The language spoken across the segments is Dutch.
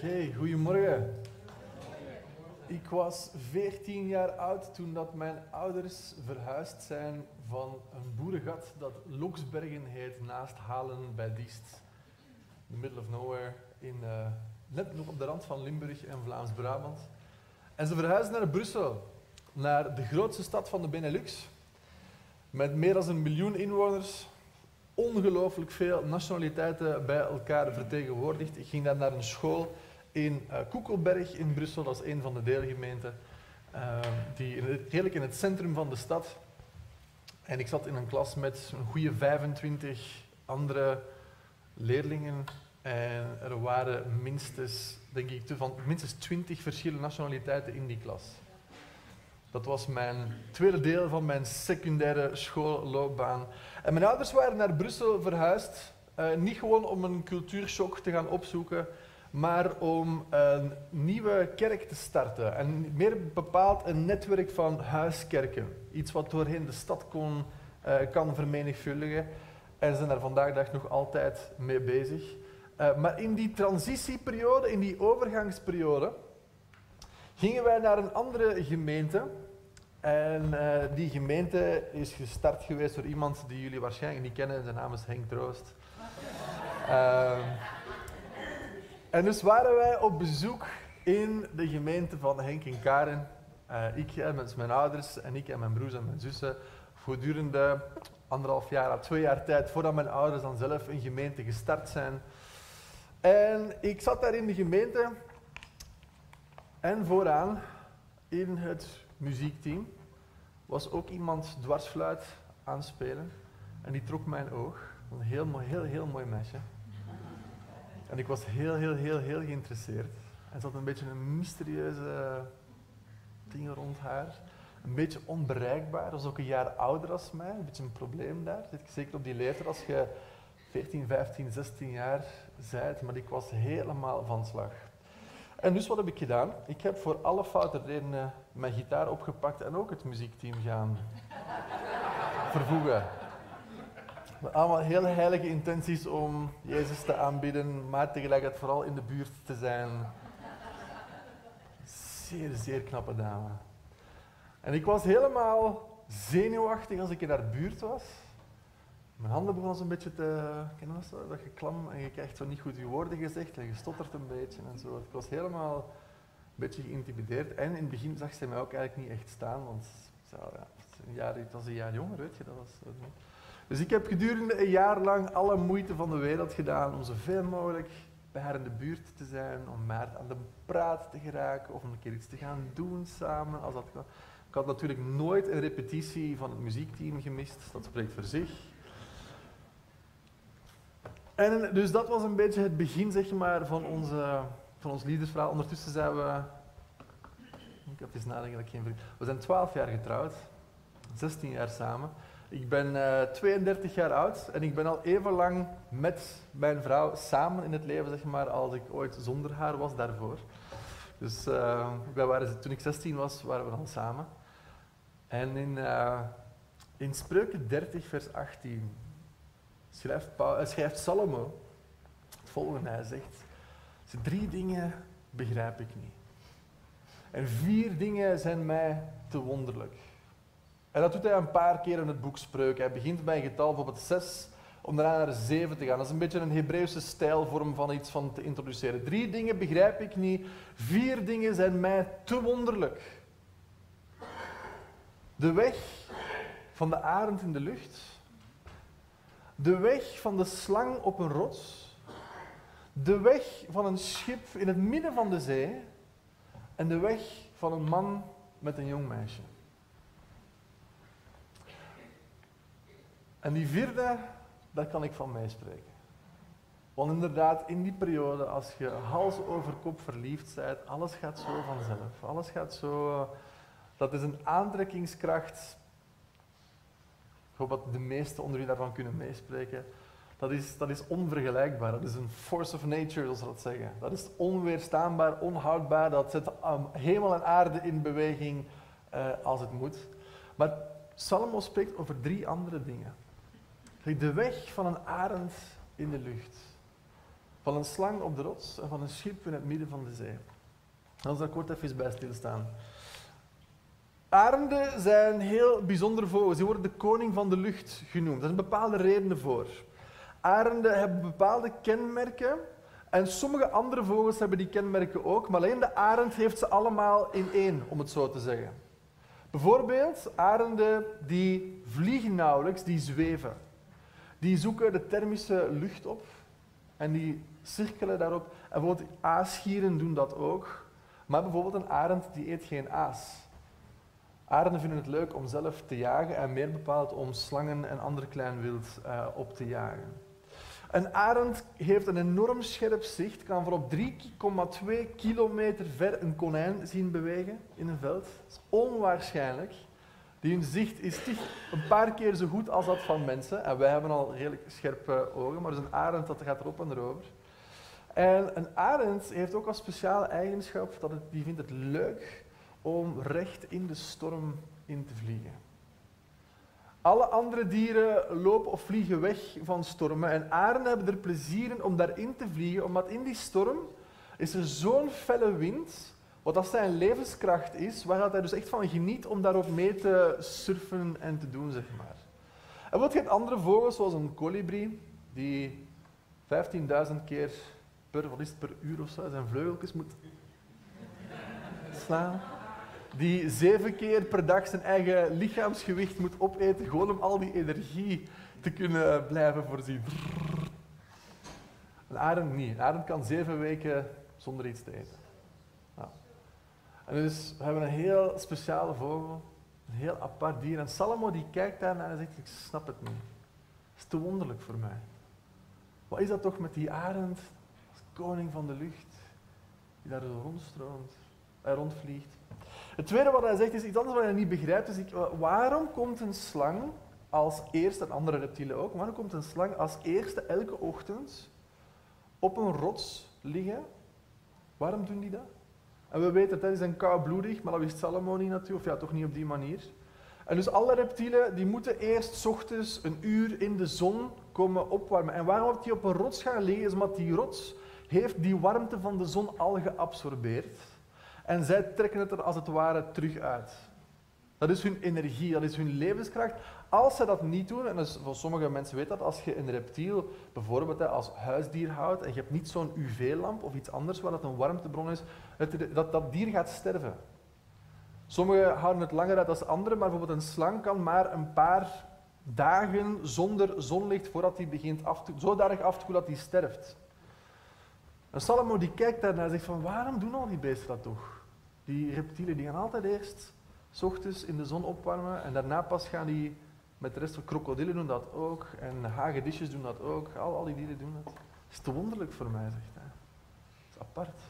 Hey, goedemorgen. Ik was 14 jaar oud toen dat mijn ouders verhuisd zijn van een boerengat dat Loksbergen heet, naast Halen bij Diest. In the middle of nowhere, net nog op de rand van Limburg en Vlaams-Brabant. En ze verhuisden naar Brussel, naar de grootste stad van de Benelux, met meer dan 1 miljoen inwoners. Ongelooflijk veel nationaliteiten bij elkaar vertegenwoordigd. Ik ging daar naar een school in Koekelberg in Brussel, dat is een van de deelgemeenten, die redelijk in het centrum van de stad. En ik zat in een klas met een goede 25 andere leerlingen en er waren minstens 20 verschillende nationaliteiten in die klas. Dat was mijn tweede deel van mijn secundaire schoolloopbaan. En mijn ouders waren naar Brussel verhuisd, niet gewoon om een cultuurshock te gaan opzoeken, maar om een nieuwe kerk te starten. En meer bepaald een netwerk van huiskerken. Iets wat doorheen de stad kan vermenigvuldigen. En ze zijn daar vandaag de dag nog altijd mee bezig. Maar in die transitieperiode, in die overgangsperiode, gingen wij naar een andere gemeente. En die gemeente is gestart geweest door iemand die jullie waarschijnlijk niet kennen. Zijn naam is Henk Droost. En dus waren wij op bezoek in de gemeente van Henk en Karen. Ik met mijn ouders en ik en mijn broers en mijn zussen. Voortdurende 1,5 jaar à 2 jaar tijd voordat mijn ouders dan zelf een gemeente gestart zijn. En ik zat daar in de gemeente. En vooraan, in het muziekteam, was ook iemand dwarsfluit aan het spelen. En die trok mijn oog. Een heel mooi meisje. En ik was heel geïnteresseerd. En ze had een beetje een mysterieuze ding rond haar. Een beetje onbereikbaar. Dat was ook een jaar ouder als mij. Een beetje een probleem daar. Zit ik zeker op die leeftijd als je 14, 15, 16 jaar bent. Maar ik was helemaal van slag. En dus wat heb ik gedaan? Ik heb voor alle foute redenen mijn gitaar opgepakt en ook het muziekteam gaan vervoegen. Met allemaal heel heilige intenties om Jezus te aanbidden, maar tegelijkertijd vooral in de buurt te zijn. Zeer knappe dame. En ik was helemaal zenuwachtig als ik in haar buurt was. Mijn handen begonnen zo'n beetje te... Ken je dat zo? Dat je klam en je krijgt zo niet goed je woorden gezegd en je stottert een beetje en zo. Ik was helemaal een beetje geïntimideerd. En in het begin zag ze mij ook eigenlijk niet echt staan, want het was een jaar jonger, weet je. Dat was zo. Dus ik heb gedurende een jaar lang alle moeite van de wereld gedaan om zoveel mogelijk bij haar in de buurt te zijn, om haar aan de praat te geraken of om een keer iets te gaan doen samen, als dat kan. Ik had natuurlijk nooit een repetitie van het muziekteam gemist, dat spreekt voor zich. En dus dat was een beetje het begin, zeg maar, van ons liefdesverhaal. Ondertussen zijn we... Ik had eens nadenken dat ik geen vriend... We zijn 12 jaar getrouwd, 16 jaar samen. Ik ben 32 jaar oud en ik ben al even lang met mijn vrouw samen in het leven, zeg maar, als ik ooit zonder haar was daarvoor. Dus toen ik 16 was, waren we al samen. En in Spreuken 30, vers 18... schrijft Salomo het volgende. Hij zegt, 3 dingen begrijp ik niet. En 4 dingen zijn mij te wonderlijk. En dat doet hij een paar keer in het boek Spreuken. Hij begint bij een getal, bijvoorbeeld 6, om daarna naar 7 te gaan. Dat is een beetje een Hebreeuwse stijlvorm van iets van te introduceren. 3 dingen begrijp ik niet. 4 dingen zijn mij te wonderlijk. De weg van de arend in de lucht. De weg van de slang op een rots. De weg van een schip in het midden van de zee. En de weg van een man met een jong meisje. En die 4e, daar kan ik van meespreken. Want inderdaad, in die periode, als je hals over kop verliefd bent, alles gaat zo vanzelf. Alles gaat zo... Dat is een aantrekkingskracht... Ik hoop dat de meesten onder u daarvan kunnen meespreken. Dat is onvergelijkbaar. Dat is een force of nature, zoals we dat zeggen. Dat is onweerstaanbaar, onhoudbaar. Dat zet hemel en aarde in beweging als het moet. Maar Salomo spreekt over 3 andere dingen. De weg van een arend in de lucht. Van een slang op de rots en van een schip in het midden van de zee. Als daar kort even bij stilstaan. Arenden zijn heel bijzondere vogels. Die worden de koning van de lucht genoemd. Daar zijn bepaalde redenen voor. Arenden hebben bepaalde kenmerken. En sommige andere vogels hebben die kenmerken ook. Maar alleen de arend heeft ze allemaal in één, om het zo te zeggen. Bijvoorbeeld arenden die vliegen nauwelijks, die zweven. Die zoeken de thermische lucht op. En die cirkelen daarop. En bijvoorbeeld aasgieren doen dat ook. Maar bijvoorbeeld een arend die eet geen aas. Arenden vinden het leuk om zelf te jagen en meer bepaald om slangen en ander klein wild op te jagen. Een arend heeft een enorm scherp zicht, kan voor op 3,2 kilometer ver een konijn zien bewegen in een veld. Dat is onwaarschijnlijk. Die hun zicht is een paar keer zo goed als dat van mensen. En wij hebben al redelijk scherpe ogen, maar dus een arend dat gaat erop en erover. En een arend heeft ook als speciale eigenschap dat die vindt het leuk om recht in de storm in te vliegen. Alle andere dieren lopen of vliegen weg van stormen. En arenden hebben er plezier in om daarin te vliegen, omdat in die storm is er zo'n felle wind, wat dat zijn levenskracht is, waar hij dus echt van geniet om daarop mee te surfen en te doen, zeg maar. En wat gaat andere vogels, zoals een kolibrie, die 15.000 keer per uur of zo zijn vleugeltjes moet slaan, die 7 keer per dag zijn eigen lichaamsgewicht moet opeten, gewoon om al die energie te kunnen blijven voorzien. Een arend niet. Een arend kan 7 weken zonder iets te eten. Nou. En dus we hebben een heel speciale vogel, een heel apart dier. En Salomo die kijkt daarnaar en zegt, ik snap het niet. Het is te wonderlijk voor mij. Wat is dat toch met die arend, als koning van de lucht, die daar zo rondstroomt. Hij rondvliegt. Het tweede wat hij zegt is iets anders wat hij niet begrijpt. Dus waarom komt een slang als eerste, en andere reptielen ook, waarom komt een slang als eerste elke ochtend op een rots liggen? Waarom doen die dat? En we weten, dat is een koudbloedig, maar dat wist Salomo niet natuurlijk, of ja, toch niet op die manier. En dus alle reptielen die moeten eerst ochtends een uur in de zon komen opwarmen. En waarom die op een rots gaan liggen is omdat die rots heeft die warmte van de zon al geabsorbeerd. En zij trekken het er als het ware terug uit. Dat is hun energie, dat is hun levenskracht. Als zij dat niet doen, en dus voor sommige mensen weet dat, als je een reptiel bijvoorbeeld als huisdier houdt en je hebt niet zo'n UV-lamp of iets anders waar dat een warmtebron is, dat dier gaat sterven. Sommigen houden het langer uit dan anderen, maar bijvoorbeeld een slang kan maar een paar dagen zonder zonlicht voordat hij begint zodanig af te koelen dat hij sterft. En Salomo die kijkt daarnaar en zegt van waarom doen al die beesten dat toch? Die reptielen die gaan altijd eerst 's ochtends in de zon opwarmen en daarna pas gaan die met de rest van krokodillen doen dat ook en hagedisjes doen dat ook, al die dieren doen dat. Het is te wonderlijk voor mij, zegt hij. Het is apart.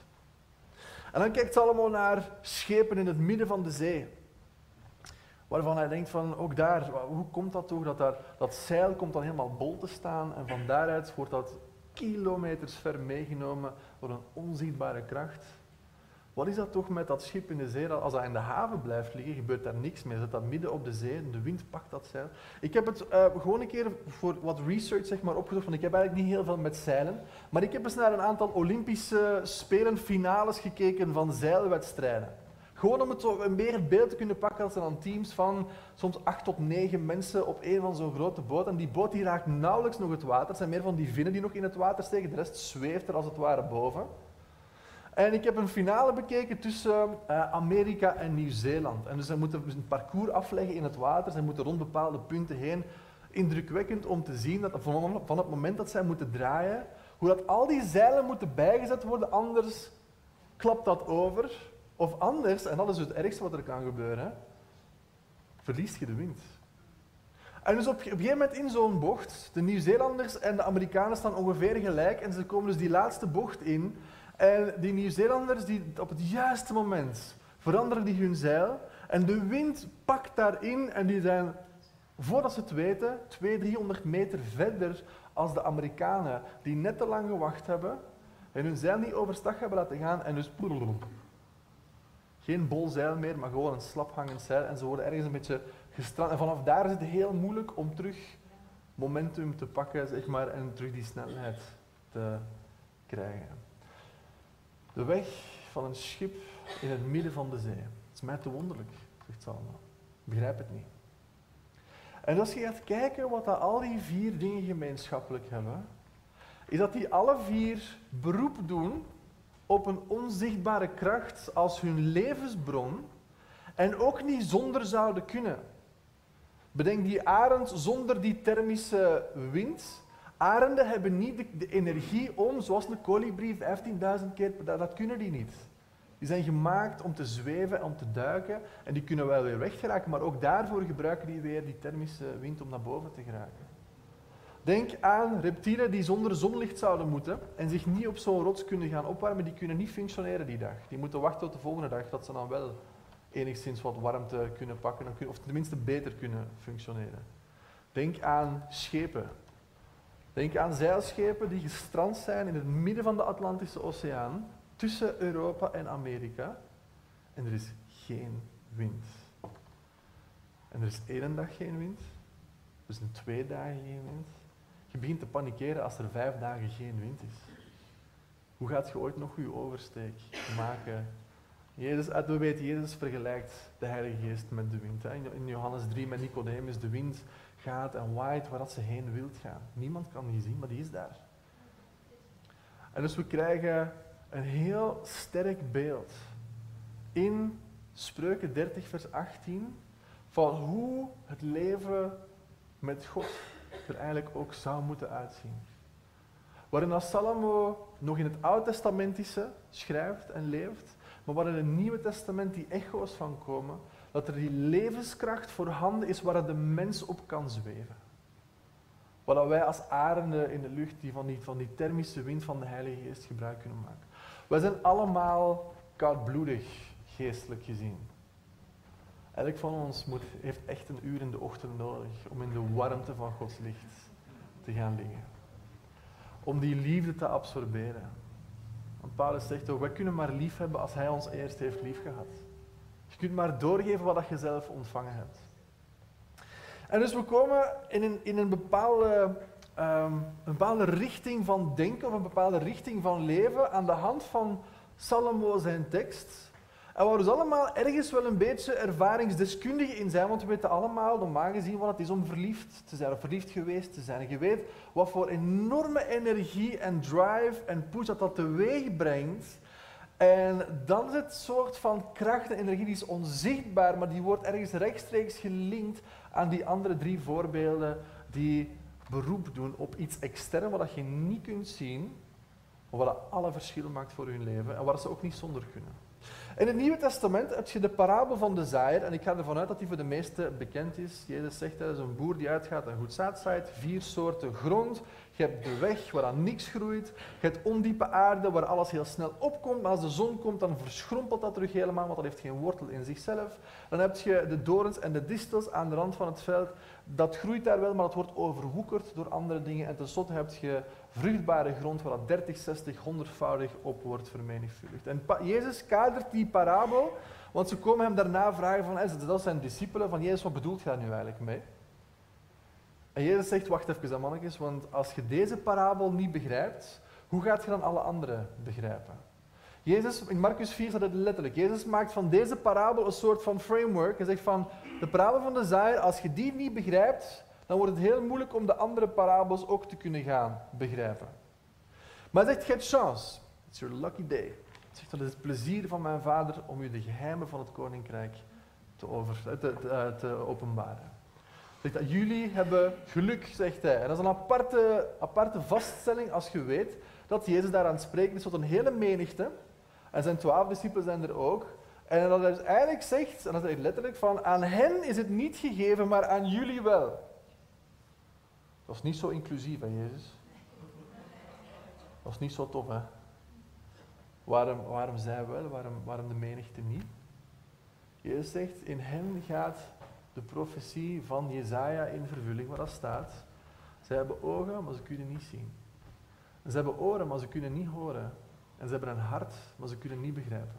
En dan kijkt Salomo naar schepen in het midden van de zee, waarvan hij denkt van ook daar, hoe komt dat toch, dat zeil komt dan helemaal bol te staan en van daaruit wordt dat kilometers ver meegenomen door een onzichtbare kracht. Wat is dat toch met dat schip in de zee? Als dat in de haven blijft liggen, gebeurt daar niks mee. Zet dat midden op de zee en de wind pakt dat zeil. Ik heb het gewoon een keer voor wat research zeg maar, opgezocht, want ik heb eigenlijk niet heel veel met zeilen. Maar ik heb eens naar een aantal Olympische Spelen finales gekeken van zeilwedstrijden. Gewoon om het zo meer het beeld te kunnen pakken als aan teams van soms 8 tot 9 mensen op één van zo'n grote boot. En die boot die raakt nauwelijks nog het water. Het zijn meer van die vinnen die nog in het water steken. De rest zweeft er als het ware boven. En ik heb een finale bekeken tussen Amerika en Nieuw-Zeeland. En dus zij moeten een parcours afleggen in het water. Zij moeten rond bepaalde punten heen. Indrukwekkend om te zien dat van het moment dat zij moeten draaien, hoe dat al die zeilen moeten bijgezet worden, anders klapt dat over. Of anders, en dat is het ergste wat er kan gebeuren, hè, verliest je de wind. En dus op een gegeven moment in zo'n bocht, de Nieuw-Zeelanders en de Amerikanen staan ongeveer gelijk en ze komen dus die laatste bocht in. En die Nieuw-Zeelanders, op het juiste moment, veranderen die hun zeil. En de wind pakt daarin en die zijn, voordat ze het weten, 200-300 meter verder als de Amerikanen. Die net te lang gewacht hebben en hun zeil niet overstag hebben laten gaan en dus... Geen bol zeil meer, maar gewoon een slaphangend zeil. En ze worden ergens een beetje gestrand. En vanaf daar is het heel moeilijk om terug momentum te pakken, zeg maar, en terug die snelheid te krijgen. De weg van een schip in het midden van de zee. Het is mij te wonderlijk, zegt Salma. Ik begrijp het niet. En als je gaat kijken wat dat al die vier dingen gemeenschappelijk hebben, is dat die alle vier beroep doen op een onzichtbare kracht als hun levensbron en ook niet zonder zouden kunnen. Bedenk die arend zonder die thermische wind. Arenden hebben niet de energie om, zoals een kolibrie, 15.000 keer per dag. Dat kunnen die niet. Die zijn gemaakt om te zweven, om te duiken. En die kunnen wel weer weggeraken, maar ook daarvoor gebruiken die weer die thermische wind om naar boven te geraken. Denk aan reptielen die zonder zonlicht zouden moeten en zich niet op zo'n rots kunnen gaan opwarmen. Die kunnen niet functioneren die dag. Die moeten wachten tot de volgende dag, dat ze dan wel enigszins wat warmte kunnen pakken, of tenminste beter kunnen functioneren. Denk aan schepen. Denk aan zeilschepen die gestrand zijn in het midden van de Atlantische Oceaan, tussen Europa en Amerika. En er is geen wind. En er is 1 dag geen wind. Er is 2 dagen geen wind. Je begint te panikeren als er 5 dagen geen wind is. Hoe gaat je ooit nog je oversteek maken? We weten, Jezus vergelijkt de Heilige Geest met de wind. In Johannes 3 met Nicodemus, de wind gaat en waait waar dat ze heen wilt gaan. Niemand kan die zien, maar die is daar. En dus we krijgen een heel sterk beeld in Spreuken 30 vers 18 van hoe het leven met God er eigenlijk ook zou moeten uitzien. Waarin als Salomo nog in het Oude Testamentische schrijft en leeft, maar waar in het Nieuwe Testament die echo's van komen, dat er die levenskracht voorhanden is waar de mens op kan zweven. Waar wij als arenden in de lucht die van die thermische wind van de Heilige Geest gebruik kunnen maken. Wij zijn allemaal koudbloedig, geestelijk gezien. Elk van ons heeft echt 1 uur in de ochtend nodig om in de warmte van Gods licht te gaan liggen. Om die liefde te absorberen. Want Paulus zegt ook, wij kunnen maar lief hebben als Hij ons eerst heeft lief gehad. Je kunt maar doorgeven wat je zelf ontvangen hebt. En dus we komen in een bepaalde richting van denken, of een bepaalde richting van leven, aan de hand van Salomo zijn tekst. En waar we dus allemaal ergens wel een beetje ervaringsdeskundigen in zijn, want we weten allemaal, normaal gezien, wat het is om verliefd te zijn, of verliefd geweest te zijn. En je weet wat voor enorme energie en drive en push dat teweeg brengt. En dan is het soort van kracht en energie, die is onzichtbaar, maar die wordt ergens rechtstreeks gelinkt aan die andere 3 voorbeelden die beroep doen op iets extern wat je niet kunt zien, maar wat alle verschil maakt voor hun leven en waar ze ook niet zonder kunnen. In het Nieuwe Testament heb je de parabel van de zaaier, en ik ga ervan uit dat die voor de meesten bekend is. Jezus zegt, dat is een boer die uitgaat en goed zaad zaait, 4 soorten grond. Je hebt de weg waar aan niks groeit, je hebt ondiepe aarde waar alles heel snel opkomt, maar als de zon komt dan verschrompelt dat terug helemaal, want dat heeft geen wortel in zichzelf. Dan heb je de dorens en de distels aan de rand van het veld, dat groeit daar wel, maar dat wordt overwoekerd door andere dingen. En tenslotte heb je vruchtbare grond waar dat 30, 60, 100-voudig op wordt vermenigvuldigd. En Jezus kadert die parabel, want ze komen hem daarna vragen van, dat zijn discipelen, van Jezus, wat bedoelt je daar nu eigenlijk mee? En Jezus zegt, wacht even aan mannetjes, want als je deze parabel niet begrijpt, hoe gaat je dan alle anderen begrijpen? Jezus, in Marcus 4 staat het letterlijk, Jezus maakt van deze parabel een soort van framework en zegt van, de parabel van de zaaier, als je die niet begrijpt, dan wordt het heel moeilijk om de andere parabels ook te kunnen gaan begrijpen. Maar hij zegt, je hebt chance, it's your lucky day. Hij zegt, dat is het plezier van mijn vader om je de geheimen van het koninkrijk te openbaren. Zegt dat jullie hebben geluk, zegt hij. En dat is een aparte vaststelling als je weet dat Jezus daaraan spreekt. Dus tot een hele menigte. En zijn 12 discipelen zijn er ook. En dat hij dus eigenlijk zegt, en dat is letterlijk van, aan hen is het niet gegeven, maar aan jullie wel. Dat was niet zo inclusief, hè, Jezus. Dat was niet zo tof, hè. Waarom zij wel, waarom de menigte niet? Jezus zegt, in hen gaat de profetie van Jesaja in vervulling, waar dat staat. Ze hebben ogen, maar ze kunnen niet zien. En ze hebben oren, maar ze kunnen niet horen. En ze hebben een hart, maar ze kunnen niet begrijpen.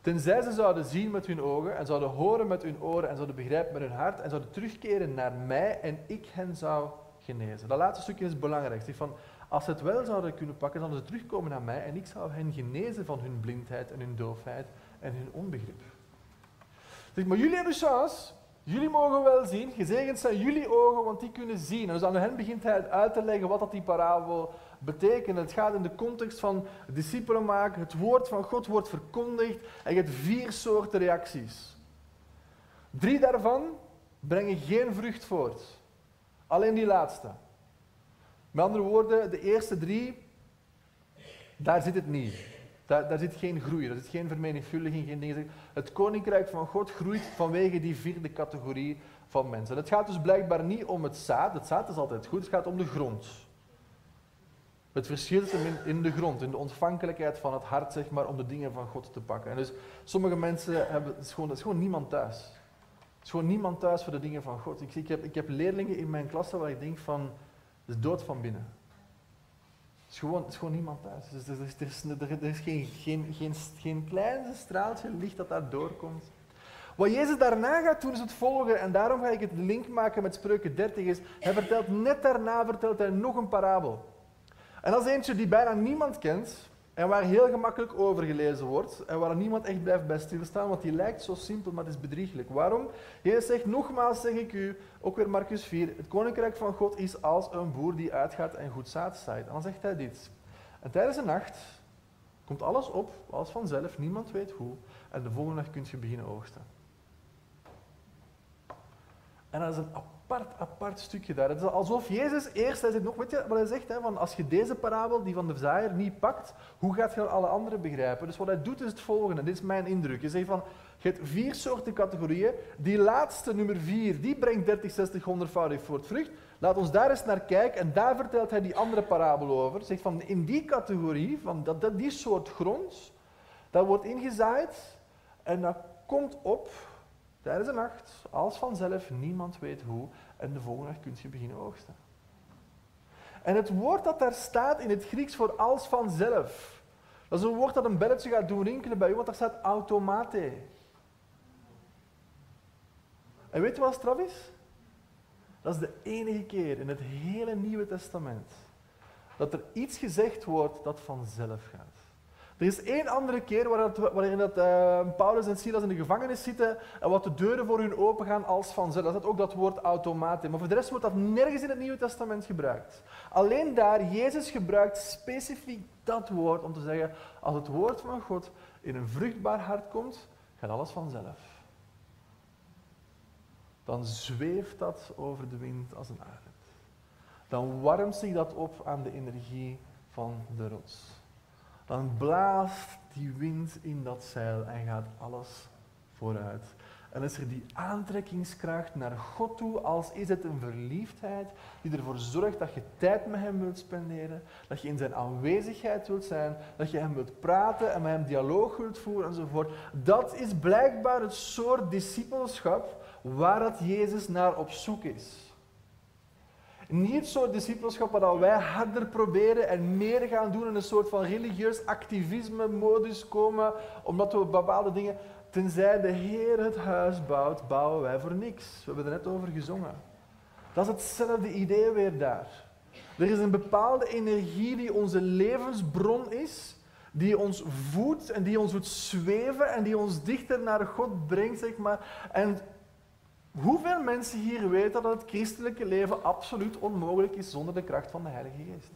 Tenzij ze zouden zien met hun ogen, en zouden horen met hun oren, en zouden begrijpen met hun hart, en zouden terugkeren naar mij, en ik hen zou genezen. Dat laatste stukje is belangrijk. Van, Als ze het wel zouden kunnen pakken, zouden ze terugkomen naar mij en ik zou hen genezen van hun blindheid en hun doofheid en hun onbegrip. Zeg, maar jullie hebben chance, jullie mogen wel zien, gezegend zijn jullie ogen, want die kunnen zien. En dus aan hen begint hij uit te leggen wat dat die parabel betekent. Het gaat in de context van discipelen maken, het woord van God wordt verkondigd en je hebt 4 soorten reacties. 3 daarvan brengen geen vrucht voort, alleen die laatste. Met andere woorden, de eerste 3, daar zit het niet. Daar zit geen groei, daar zit geen vermenigvuldiging, geen dingen. Het koninkrijk van God groeit vanwege die 4e categorie van mensen. En het gaat dus blijkbaar niet om het zaad is altijd goed, het gaat om de grond. Het verschil zit in de grond, in de ontvankelijkheid van het hart, zeg maar, om de dingen van God te pakken. En dus sommige mensen hebben, het is gewoon niemand thuis. Het is gewoon niemand thuis voor de dingen van God. Ik heb leerlingen in mijn klasse waar ik denk van, het is dood van binnen. Het is gewoon niemand thuis. Dus er is geen klein straaltje licht dat daar doorkomt. Wat Jezus daarna gaat doen is het volgende, en daarom ga ik het link maken met Spreuken 30. Net daarna vertelt hij nog een parabel. En dat is eentje die bijna niemand kent en waar heel gemakkelijk over gelezen wordt en waar niemand echt blijft bij stilstaan, want die lijkt zo simpel, maar het is bedrieglijk. Waarom? Jezus zegt, nogmaals zeg ik u, ook weer Marcus 4, het koninkrijk van God is als een boer die uitgaat en goed zaad zaait. En dan zegt hij dit. En tijdens de nacht komt alles op, alles vanzelf, niemand weet hoe, en de volgende dag kun je beginnen oogsten. En dat is een apart stukje daar. Het is alsof Jezus eerst, hij zegt nog, weet je wat hij zegt, hè, van als je deze parabel, die van de zaaier, niet pakt, hoe gaat je dan alle anderen begrijpen? Dus wat hij doet is het volgende, dit is mijn indruk. Hij zegt van, je hebt 4 soorten categorieën, die laatste, nummer 4, die brengt 30, 60, 100-voudig voortvrucht. Laat ons daar eens naar kijken en daar vertelt hij die andere parabel over. Hij zegt van, in die categorie, van die soort grond, dat wordt ingezaaid en dat komt op. Tijdens de nacht, als vanzelf, niemand weet hoe, en de volgende dag kun je beginnen oogsten. En het woord dat daar staat in het Grieks voor als vanzelf, dat is een woord dat een belletje gaat doen rinkelen bij u, want daar staat automate. En weet je wat straf is? Dat is de enige keer in het hele Nieuwe Testament dat er iets gezegd wordt dat vanzelf gaat. Er is 1 andere keer waarin Paulus en Silas in de gevangenis zitten en wat de deuren voor hun open gaan als vanzelf. Dat is ook dat woord automatisch. Maar voor de rest wordt dat nergens in het Nieuwe Testament gebruikt. Alleen daar, Jezus gebruikt specifiek dat woord om te zeggen, als het woord van God in een vruchtbaar hart komt, gaat alles vanzelf. Dan zweeft dat over de wind als een arend. Dan warmt zich dat op aan de energie van de rots. Dan blaast die wind in dat zeil en gaat alles vooruit. En is er die aantrekkingskracht naar God toe, als is het een verliefdheid die ervoor zorgt dat je tijd met hem wilt spenderen, dat je in zijn aanwezigheid wilt zijn, dat je hem wilt praten en met hem dialoog wilt voeren enzovoort. Dat is blijkbaar het soort discipelschap waar dat Jezus naar op zoek is. Niet het soort discipelschap waar wij harder proberen en meer gaan doen en een soort van religieus activisme-modus komen, omdat we bepaalde dingen... Tenzij de Heer het huis bouwt, bouwen wij voor niks. We hebben er net over gezongen. Dat is hetzelfde idee weer daar. Er is een bepaalde energie die onze levensbron is, die ons voedt en die ons doet zweven en die ons dichter naar God brengt, zeg maar. En hoeveel mensen hier weten dat het christelijke leven absoluut onmogelijk is zonder de kracht van de Heilige Geest?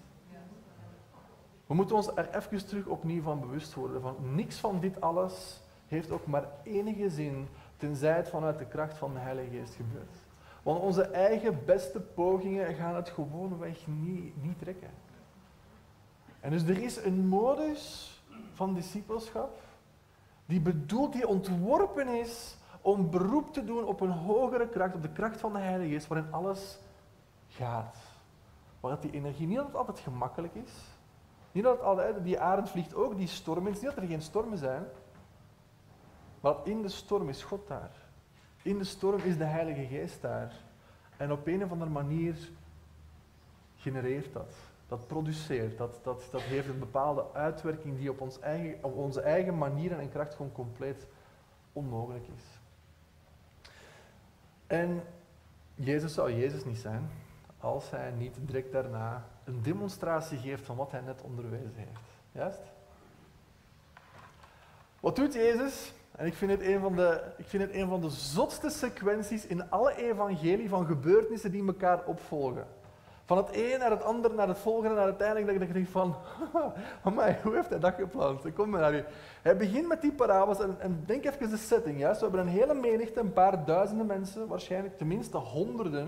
We moeten ons er even terug opnieuw van bewust worden. Van niks van dit alles heeft ook maar enige zin, tenzij het vanuit de kracht van de Heilige Geest gebeurt. Want onze eigen beste pogingen gaan het gewoonweg niet trekken. En dus er is een modus van discipelschap die ontworpen is om beroep te doen op een hogere kracht, op de kracht van de Heilige Geest, waarin alles gaat. Waar die energie, niet dat het altijd gemakkelijk is, niet dat het altijd, die arend vliegt ook, die storm is, niet dat er geen stormen zijn, maar in de storm is God daar. In de storm is de Heilige Geest daar. En op een of andere manier genereert dat. Dat produceert, dat heeft een bepaalde uitwerking die op onze eigen manieren en kracht gewoon compleet onmogelijk is. En Jezus zou Jezus niet zijn als hij niet direct daarna een demonstratie geeft van wat hij net onderwezen heeft. Juist? Wat doet Jezus? En ik vind het een van de zotste sequenties in alle evangelie van gebeurtenissen die elkaar opvolgen. Van het een naar het ander, naar het volgende, naar uiteindelijk dat ik denk van, amai, hoe heeft hij dat gepland? Ik kom maar naar u. Hij begint met die parabels en denk even de setting. Juist? We hebben een hele menigte, een paar duizenden mensen, waarschijnlijk tenminste honderden.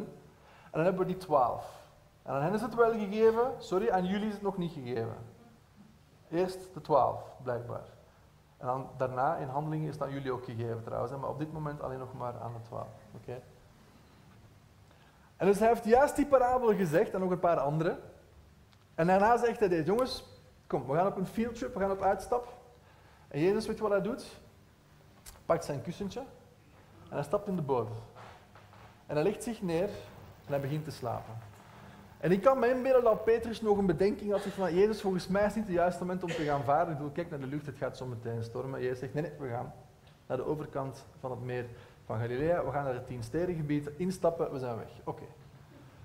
En dan hebben we die 12. En aan hen is het wel gegeven, sorry, aan jullie is het nog niet gegeven. Eerst de 12, blijkbaar. En dan, daarna, in Handelingen, is het aan jullie ook gegeven trouwens. Maar op dit moment alleen nog maar aan de 12. Okay? En dus hij heeft juist die parabel gezegd, en nog een paar andere. En daarna zegt hij dit, jongens, kom, we gaan op een fieldtrip, we gaan op uitstap. En Jezus, weet je wat hij doet? Hij pakt zijn kussentje en hij stapt in de boot. En hij legt zich neer en hij begint te slapen. En ik kan me inbeelden dat Petrus nog een bedenking had van, Jezus, volgens mij is het niet het juiste moment om te gaan varen. Ik bedoel, kijk naar de lucht, het gaat zo meteen stormen. En Jezus zegt, nee, we gaan naar de overkant van het meer van Galilea. We gaan naar het 10 Sterrengebied, instappen, we zijn weg. Oké.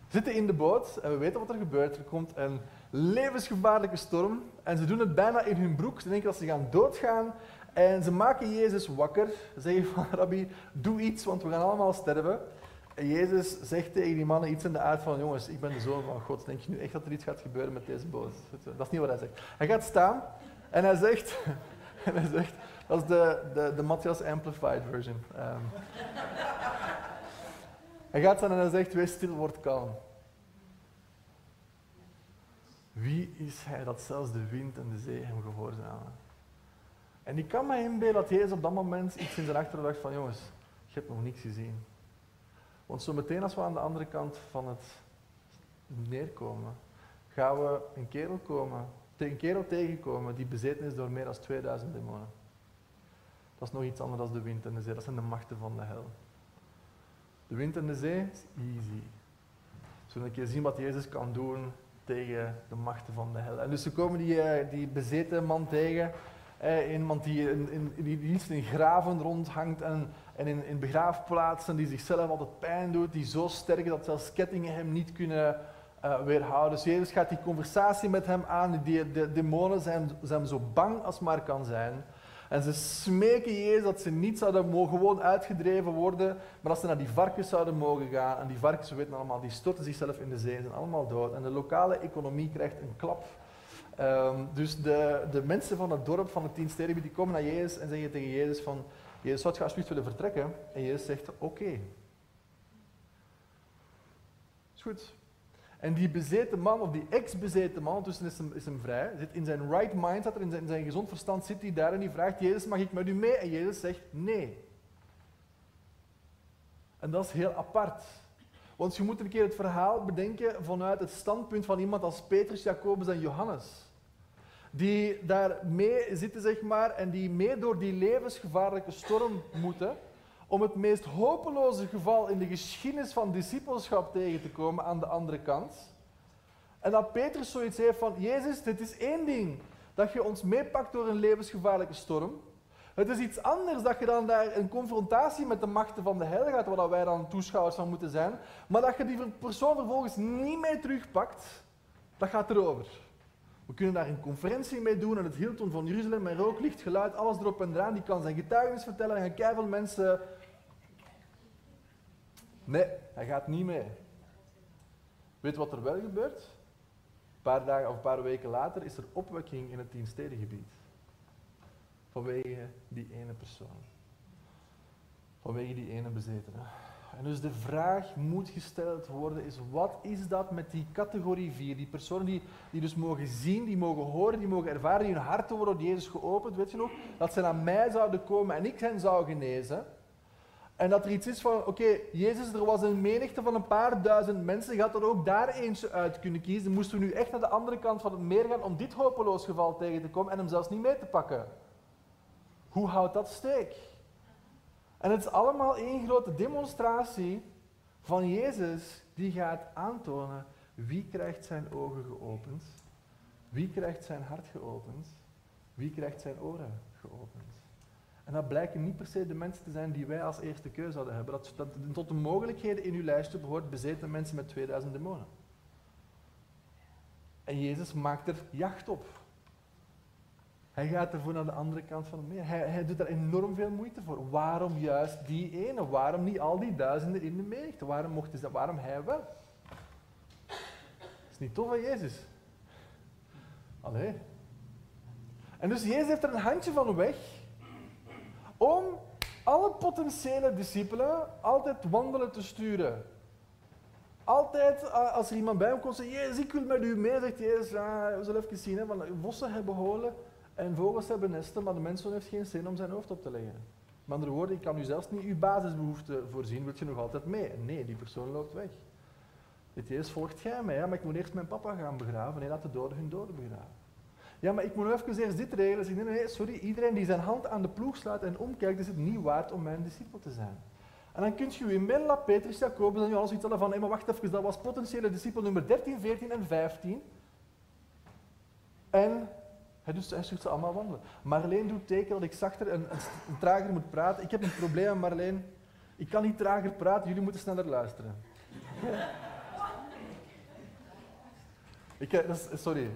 We zitten in de boot en we weten wat er gebeurt. Er komt een levensgevaarlijke storm en ze doen het bijna in hun broek. Ze denken dat ze gaan doodgaan en ze maken Jezus wakker. Ze zeggen van, Rabbi, doe iets, want we gaan allemaal sterven. En Jezus zegt tegen die mannen iets in de aard van, jongens, ik ben de zoon van God. Denk je nu echt dat er iets gaat gebeuren met deze boot? Dat is niet wat hij zegt. Hij gaat staan en hij zegt dat is de Matthias Amplified version. Hij gaat staan en hij zegt, wees stil, word kalm. Wie is hij dat zelfs de wind en de zee hem gehoorzamen? En ik kan me inbeelden dat Jezus op dat moment iets in zijn achterdacht van, jongens, je hebt nog niks gezien. Want zometeen als we aan de andere kant van het neerkomen, gaan we een kerel tegenkomen die bezeten is door meer dan 2000 demonen. Dat is nog iets anders dan de wind en de zee. Dat zijn de machten van de hel. De wind en de zee is easy. Zullen we een keer zien wat Jezus kan doen tegen de machten van de hel. En dus ze komen die bezeten man tegen. Iemand die iets in graven rondhangt en in begraafplaatsen, die zichzelf altijd pijn doet, die zo sterk is dat zelfs kettingen hem niet kunnen weerhouden. Dus Jezus gaat die conversatie met hem aan, de demonen zijn zo bang als maar kan zijn. En ze smeken Jezus dat ze niet zouden mogen gewoon uitgedreven worden, maar dat ze naar die varkens zouden mogen gaan. En die varkens, we weten allemaal, die storten zichzelf in de zee, zijn allemaal dood. En de lokale economie krijgt een klap. Dus de mensen van het dorp, van het 10 Sterrengebied, die komen naar Jezus en zeggen tegen Jezus van, Jezus, zou je alsjeblieft willen vertrekken? En Jezus zegt, oké. Is goed. En die bezeten man, of die ex-bezeten man, tussen is hem vrij, zit in zijn right mind, in zijn gezond verstand zit hij daar en die vraagt, Jezus, mag ik met u mee? En Jezus zegt, nee. En dat is heel apart. Want je moet een keer het verhaal bedenken vanuit het standpunt van iemand als Petrus, Jacobus en Johannes. Die daar mee zitten, zeg maar, en die mee door die levensgevaarlijke storm moeten om het meest hopeloze geval in de geschiedenis van discipelschap tegen te komen aan de andere kant. En dat Petrus zoiets heeft van, Jezus, dit is één ding, dat je ons meepakt door een levensgevaarlijke storm. Het is iets anders dat je dan daar een confrontatie met de machten van de hel gaat, waar wij dan toeschouwers van moeten zijn, maar dat je die persoon vervolgens niet mee terugpakt, dat gaat erover. We kunnen daar een conferentie mee doen en het Hilton van Jeruzalem met rook, licht, geluid, alles erop en eraan. Die kan zijn getuigenis vertellen en gaan keiveel mensen... Nee, hij gaat niet mee. Weet je wat er wel gebeurt? Een paar dagen of een paar weken later is er opwekking in het 10 Sterrengebied. Vanwege die ene persoon. Vanwege die ene bezetene. En dus de vraag moet gesteld worden is, wat is dat met die categorie 4? Die personen die dus mogen zien, die mogen horen, die mogen ervaren, die hun harten worden door Jezus geopend, weet je nog? Dat ze naar mij zouden komen en ik hen zou genezen. En dat er iets is van, oké, Jezus, er was een menigte van een paar duizend mensen, je had er ook daar eentje uit kunnen kiezen. Moesten we nu echt naar de andere kant van het meer gaan om dit hopeloos geval tegen te komen en hem zelfs niet mee te pakken? Hoe houdt dat steek? En het is allemaal één grote demonstratie van Jezus die gaat aantonen wie krijgt zijn ogen geopend, wie krijgt zijn hart geopend, wie krijgt zijn oren geopend. En dat blijken niet per se de mensen te zijn die wij als eerste keuze zouden hebben. Dat tot de mogelijkheden in uw lijstje behoort bezeten mensen met 2000 demonen. En Jezus maakt er jacht op. Hij gaat ervoor naar de andere kant van het meer. Hij doet daar enorm veel moeite voor. Waarom juist die ene? Waarom niet al die duizenden in de menigte? Waarom mochten ze dat? Waarom hij wel? Dat is niet tof van Jezus. Allee. En dus Jezus heeft er een handje van weg om alle potentiële discipelen altijd wandelen te sturen. Altijd als er iemand bij hem komt en zegt, Jezus, ik wil met u mee, zegt Jezus, ja, we zullen even zien, hè, want vossen hebben holen en vogels hebben nesten, maar de mensen heeft geen zin om zijn hoofd op te leggen. Met andere woorden, ik kan u zelfs niet uw basisbehoeften voorzien, wilt je nog altijd mee? Nee, die persoon loopt weg. Dit Jezus, volgt jij mij, ja, maar ik moet eerst mijn papa gaan begraven, nee, laat de doden hun doden begraven. Ja, maar ik moet even eerst dit regelen. Dus nee, sorry, iedereen die zijn hand aan de ploeg slaat en omkijkt, is het niet waard om mijn discipel te zijn. En dan kun je in Mela, Petrus, Jacobus en Johannes vertellen van, hé, maar wacht even, dat was potentiële discipel nummer 13, 14 en 15. En hij stuurt ze allemaal wandelen. Marleen doet teken dat ik zachter en trager moet praten. Ik heb een probleem, Marleen. Ik kan niet trager praten, jullie moeten sneller luisteren. Ik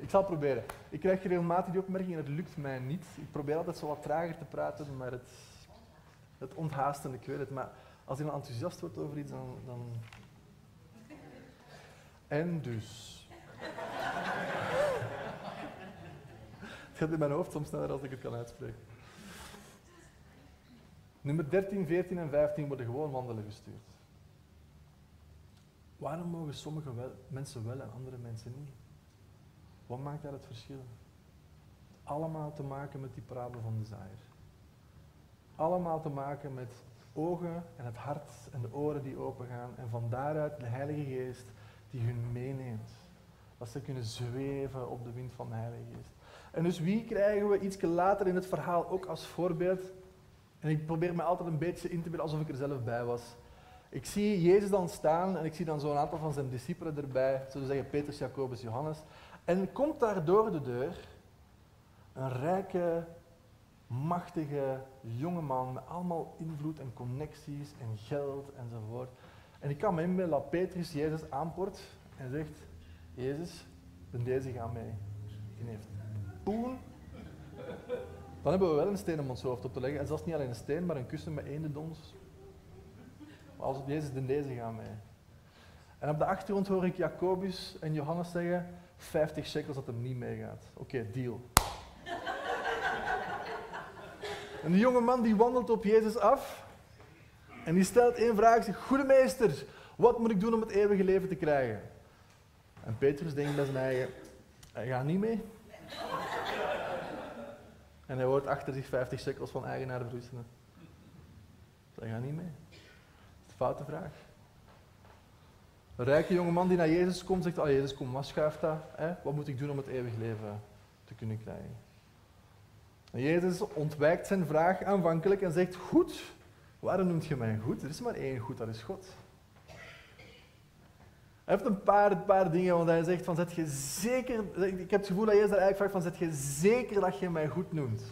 zal het proberen. Ik krijg regelmatig die opmerking en het lukt mij niet. Ik probeer altijd zo wat trager te praten, maar het onthaast en ik weet het. Maar als iemand enthousiast wordt over iets, dan... En dus... Het gaat in mijn hoofd soms sneller als ik het kan uitspreken. Nummer 13, 14 en 15 worden gewoon wandelen gestuurd. Waarom mogen sommige mensen wel en andere mensen niet? Wat maakt daar het verschil? Allemaal te maken met die parabel van de zaaier. Allemaal te maken met ogen en het hart en de oren die opengaan en van daaruit de Heilige Geest die hun meeneemt. Dat ze kunnen zweven op de wind van de Heilige Geest. En dus wie krijgen we iets later in het verhaal ook als voorbeeld? En ik probeer me altijd een beetje in te beelden alsof ik er zelf bij was. Ik zie Jezus dan staan en ik zie dan zo'n aantal van zijn discipelen erbij, zullen we zeggen Petrus, Jacobus, Johannes. En komt daar door de deur een rijke, machtige jongeman met allemaal invloed en connecties en geld enzovoort. En ik kan me inbeelden dat Petrus Jezus aanport en zegt, Jezus, ben deze gaan mee. En heeft poen. Dan hebben we wel een steen om ons hoofd op te leggen. En zelfs niet alleen een steen, maar een kussen met eendendons. Als het Jezus in deze gaan mee. En op de achtergrond hoor ik Jacobus en Johannes zeggen, 50 shekels dat hem niet meegaat. Oké, deal. En die jonge man die wandelt op Jezus af en die stelt één vraag, zegt, goede meester, wat moet ik doen om het eeuwige leven te krijgen? En Petrus denkt bij zijn eigen, hij gaat niet mee. En hij hoort achter zich 50 shekels van eigenaar verwoestenen. Dus hij gaat niet mee. Foute vraag. Een rijke jongeman die naar Jezus komt, zegt, ah Jezus, kom, wat schuift dat? Hè? Wat moet ik doen om het eeuwig leven te kunnen krijgen? En Jezus ontwijkt zijn vraag aanvankelijk en zegt, goed, waarom noemt je mij goed? Er is maar één goed, dat is God. Hij heeft een paar dingen, want hij zegt, van, zet je zeker, ik heb het gevoel dat Jezus daar eigenlijk vraagt, van, zet je zeker dat je mij goed noemt?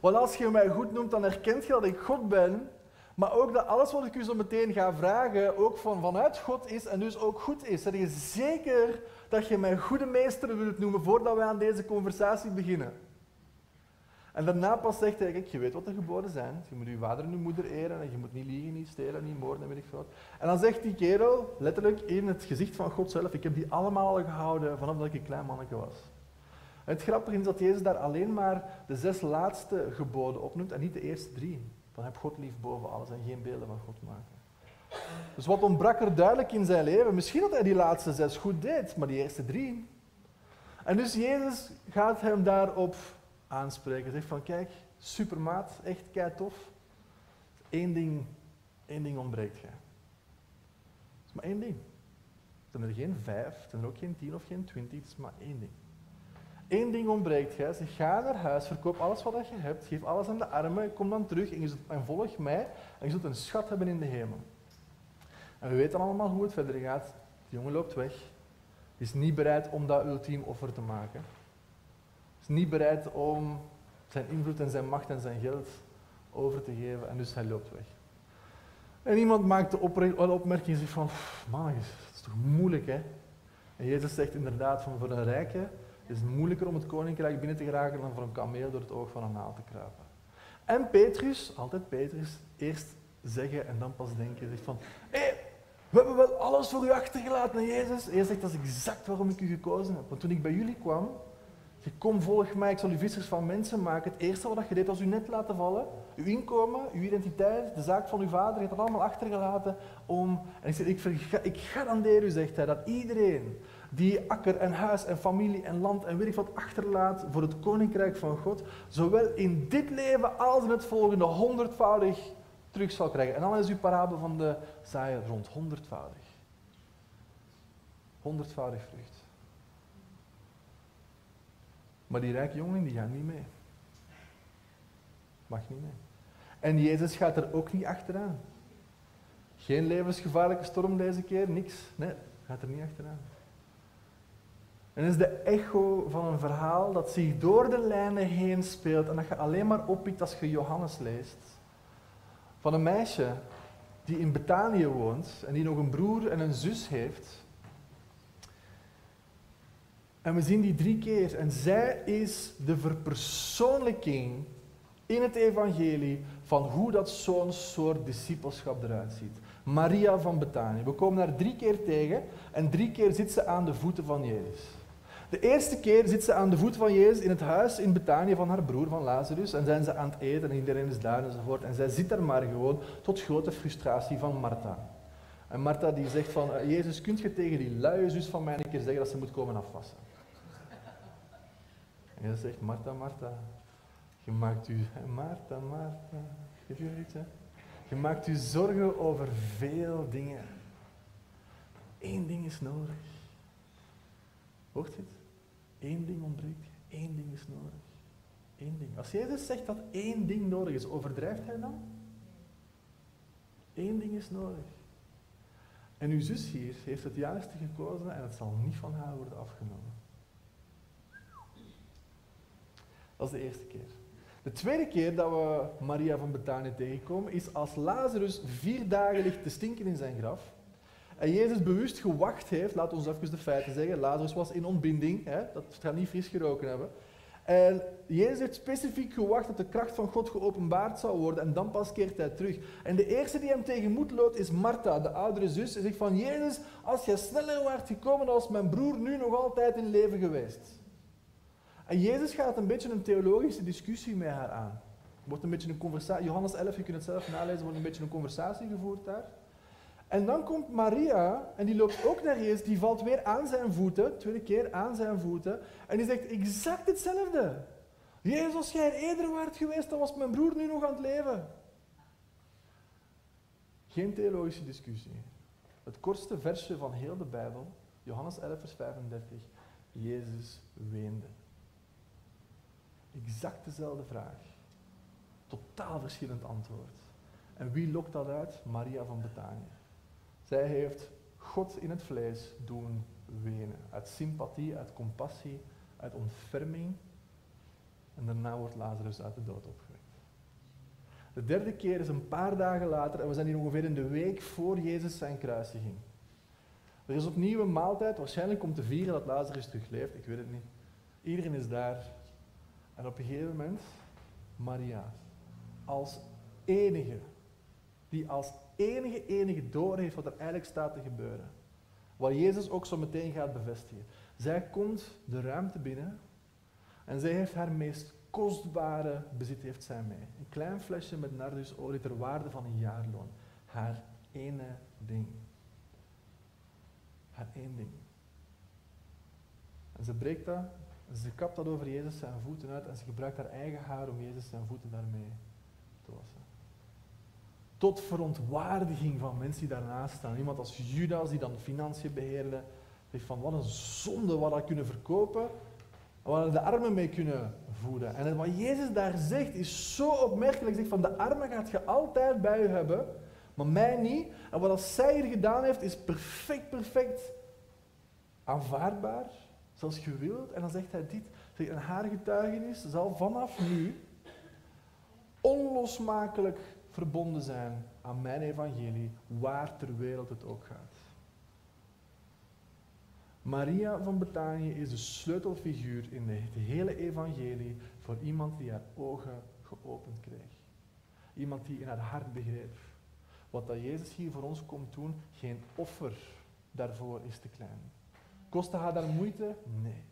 Want als je mij goed noemt, dan herkent je dat ik God ben. Maar ook dat alles wat ik u zo meteen ga vragen, ook vanuit God is en dus ook goed is. Zeg je zeker dat je mij goede meester wilt noemen voordat wij aan deze conversatie beginnen? En daarna pas zegt hij, kijk, je weet wat er geboden zijn. Je moet je vader en je moeder eren en je moet niet liegen, niet stelen, niet moorden en weet ik veel. En dan zegt die kerel, letterlijk in het gezicht van God zelf, ik heb die allemaal al gehouden vanaf dat ik een klein mannetje was. En het grappige is dat Jezus daar alleen maar de 6 laatste geboden opnoemt en niet de eerste 3. Van heb God lief boven alles en geen beelden van God maken. Dus wat ontbrak er duidelijk in zijn leven? Misschien dat hij die laatste 6 goed deed, maar die eerste 3. En dus Jezus gaat hem daarop aanspreken. Hij zegt van kijk, supermaat, echt kei tof. Eén ding ontbreekt jij. Het is maar één ding. Het zijn er geen 5, het zijn er ook geen 10 of geen 20, het is maar één ding. Eén ding ontbreekt, gij. Zeg, ga naar huis, verkoop alles wat je hebt, geef alles aan de armen, kom dan terug en volg mij en je zult een schat hebben in de hemel. En we weten allemaal hoe het verder gaat. De jongen loopt weg, is niet bereid om dat ultiem offer te maken. Is niet bereid om zijn invloed en zijn macht en zijn geld over te geven. En dus hij loopt weg. En iemand maakt de opmerking en zegt van, man, dat is toch moeilijk, hè? En Jezus zegt inderdaad van, voor een rijke is het moeilijker om het koninkrijk binnen te geraken dan voor een kameel door het oog van een naald te kruipen. En Petrus, altijd Petrus, eerst zeggen en dan pas denken, zegt van, hé, we hebben wel alles voor u achtergelaten, hè, Jezus. En hij zegt, dat is exact waarom ik u gekozen heb. Want toen ik bij jullie kwam, zei, kom volg mij, ik zal u vissers van mensen maken. Het eerste wat je deed was u net laten vallen. Uw inkomen, uw identiteit, de zaak van uw vader, je hebt dat allemaal achtergelaten om... En ik zeg, ik garandeer u, zegt hij, dat iedereen die akker en huis en familie en land en weet ik wat achterlaat voor het koninkrijk van God, zowel in dit leven als in het volgende 100-voudig terug zal krijgen. En dan is uw parabel van de zaaier rond 100-voudig. 100-voudig vrucht. Maar die rijke jongen, die gaat niet mee. Mag niet mee. En Jezus gaat er ook niet achteraan. Geen levensgevaarlijke storm deze keer, niks. Nee, gaat er niet achteraan. En dat is de echo van een verhaal dat zich door de lijnen heen speelt en dat je alleen maar oppikt als je Johannes leest. Van een meisje die in Bethanië woont en die nog een broer en een zus heeft. En we zien die 3 keer. En zij is de verpersoonlijking in het evangelie van hoe dat zo'n soort discipelschap eruit ziet. Maria van Bethanië. We komen haar 3 keer tegen en 3 keer zit ze aan de voeten van Jezus. De eerste keer zit ze aan de voeten van Jezus in het huis in Bethanië van haar broer, van Lazarus. En zijn ze aan het eten en iedereen is daar enzovoort. En zij zit daar maar gewoon tot grote frustratie van Martha. En Martha die zegt van, Jezus, kunt je tegen die luie zus van mij een keer zeggen dat ze moet komen afwassen? En Jezus zegt, Martha, Martha, je maakt u... Martha, Martha, geef je iets, hè? Je maakt u zorgen over veel dingen. 1 ding is nodig. Hoort je het? 1 ding ontbreekt, 1 ding is nodig. 1 ding. Als Jezus zegt dat 1 ding nodig is, overdrijft hij dan? 1 ding is nodig. En uw zus hier heeft het juiste gekozen en het zal niet van haar worden afgenomen. Dat is de eerste keer. De tweede keer dat we Maria van Bethanië tegenkomen is als Lazarus 4 dagen ligt te stinken in zijn graf. En Jezus bewust gewacht heeft, laat ons even de feiten zeggen, Lazarus was in ontbinding, hè? Dat gaat niet fris geroken hebben. En Jezus heeft specifiek gewacht dat de kracht van God geopenbaard zou worden en dan pas keert hij terug. En de eerste die hem tegenmoet loopt is Martha, de oudere zus. En zegt van, Jezus, als jij sneller waart gekomen, dan was mijn broer nu nog altijd in leven geweest. En Jezus gaat een beetje een theologische discussie met haar aan. Wordt een beetje een conversatie. Johannes 11, je kunt het zelf nalezen, wordt een beetje een conversatie gevoerd daar. En dan komt Maria, en die loopt ook naar Jezus, die valt weer aan zijn voeten, 2e keer aan zijn voeten, en die zegt exact hetzelfde. Jezus, als jij eerder waart geweest, dan was mijn broer nu nog aan het leven. Geen theologische discussie. Het kortste versje van heel de Bijbel, Johannes 11, vers 35, Jezus weende. Exact dezelfde vraag. Totaal verschillend antwoord. En wie lokt dat uit? Maria van Bethanië. Zij heeft God in het vlees doen wenen. Uit sympathie, uit compassie, uit ontferming. En daarna wordt Lazarus uit de dood opgewekt. De derde keer is een paar dagen later en we zijn hier ongeveer in de week voor Jezus zijn kruisiging. Er is opnieuw een maaltijd, waarschijnlijk om te vieren dat Lazarus terugleeft. Ik weet het niet. Iedereen is daar. En op een gegeven moment, Maria, als enige, die als enige door heeft wat er eigenlijk staat te gebeuren. Wat Jezus ook zo meteen gaat bevestigen. Zij komt de ruimte binnen en zij heeft haar meest kostbare bezit heeft zij mee. Een klein flesje met nardusolie ter waarde van een jaarloon. Haar ene ding. Haar één ding. En ze breekt dat, ze kapt dat over Jezus zijn voeten uit en ze gebruikt haar eigen haar om Jezus zijn voeten daarmee te wassen. Tot verontwaardiging van mensen die daarnaast staan. Iemand als Judas, die dan financiën beheerde, zegt van wat een zonde, wat dat kunnen verkopen, waar de armen mee kunnen voeden. En wat Jezus daar zegt is zo opmerkelijk. Hij zegt van de armen gaat je altijd bij je hebben, maar mij niet. En wat zij hier gedaan heeft is perfect aanvaardbaar, zelfs gewild. En dan zegt hij dit, en haar getuigenis zal vanaf nu onlosmakelijk verbonden zijn aan mijn evangelie, waar ter wereld het ook gaat. Maria van Bethanië is de sleutelfiguur in het hele evangelie voor iemand die haar ogen geopend kreeg. Iemand die in haar hart begreep. Wat dat Jezus hier voor ons komt doen, geen offer daarvoor is te klein. Kostte haar daar moeite? Nee.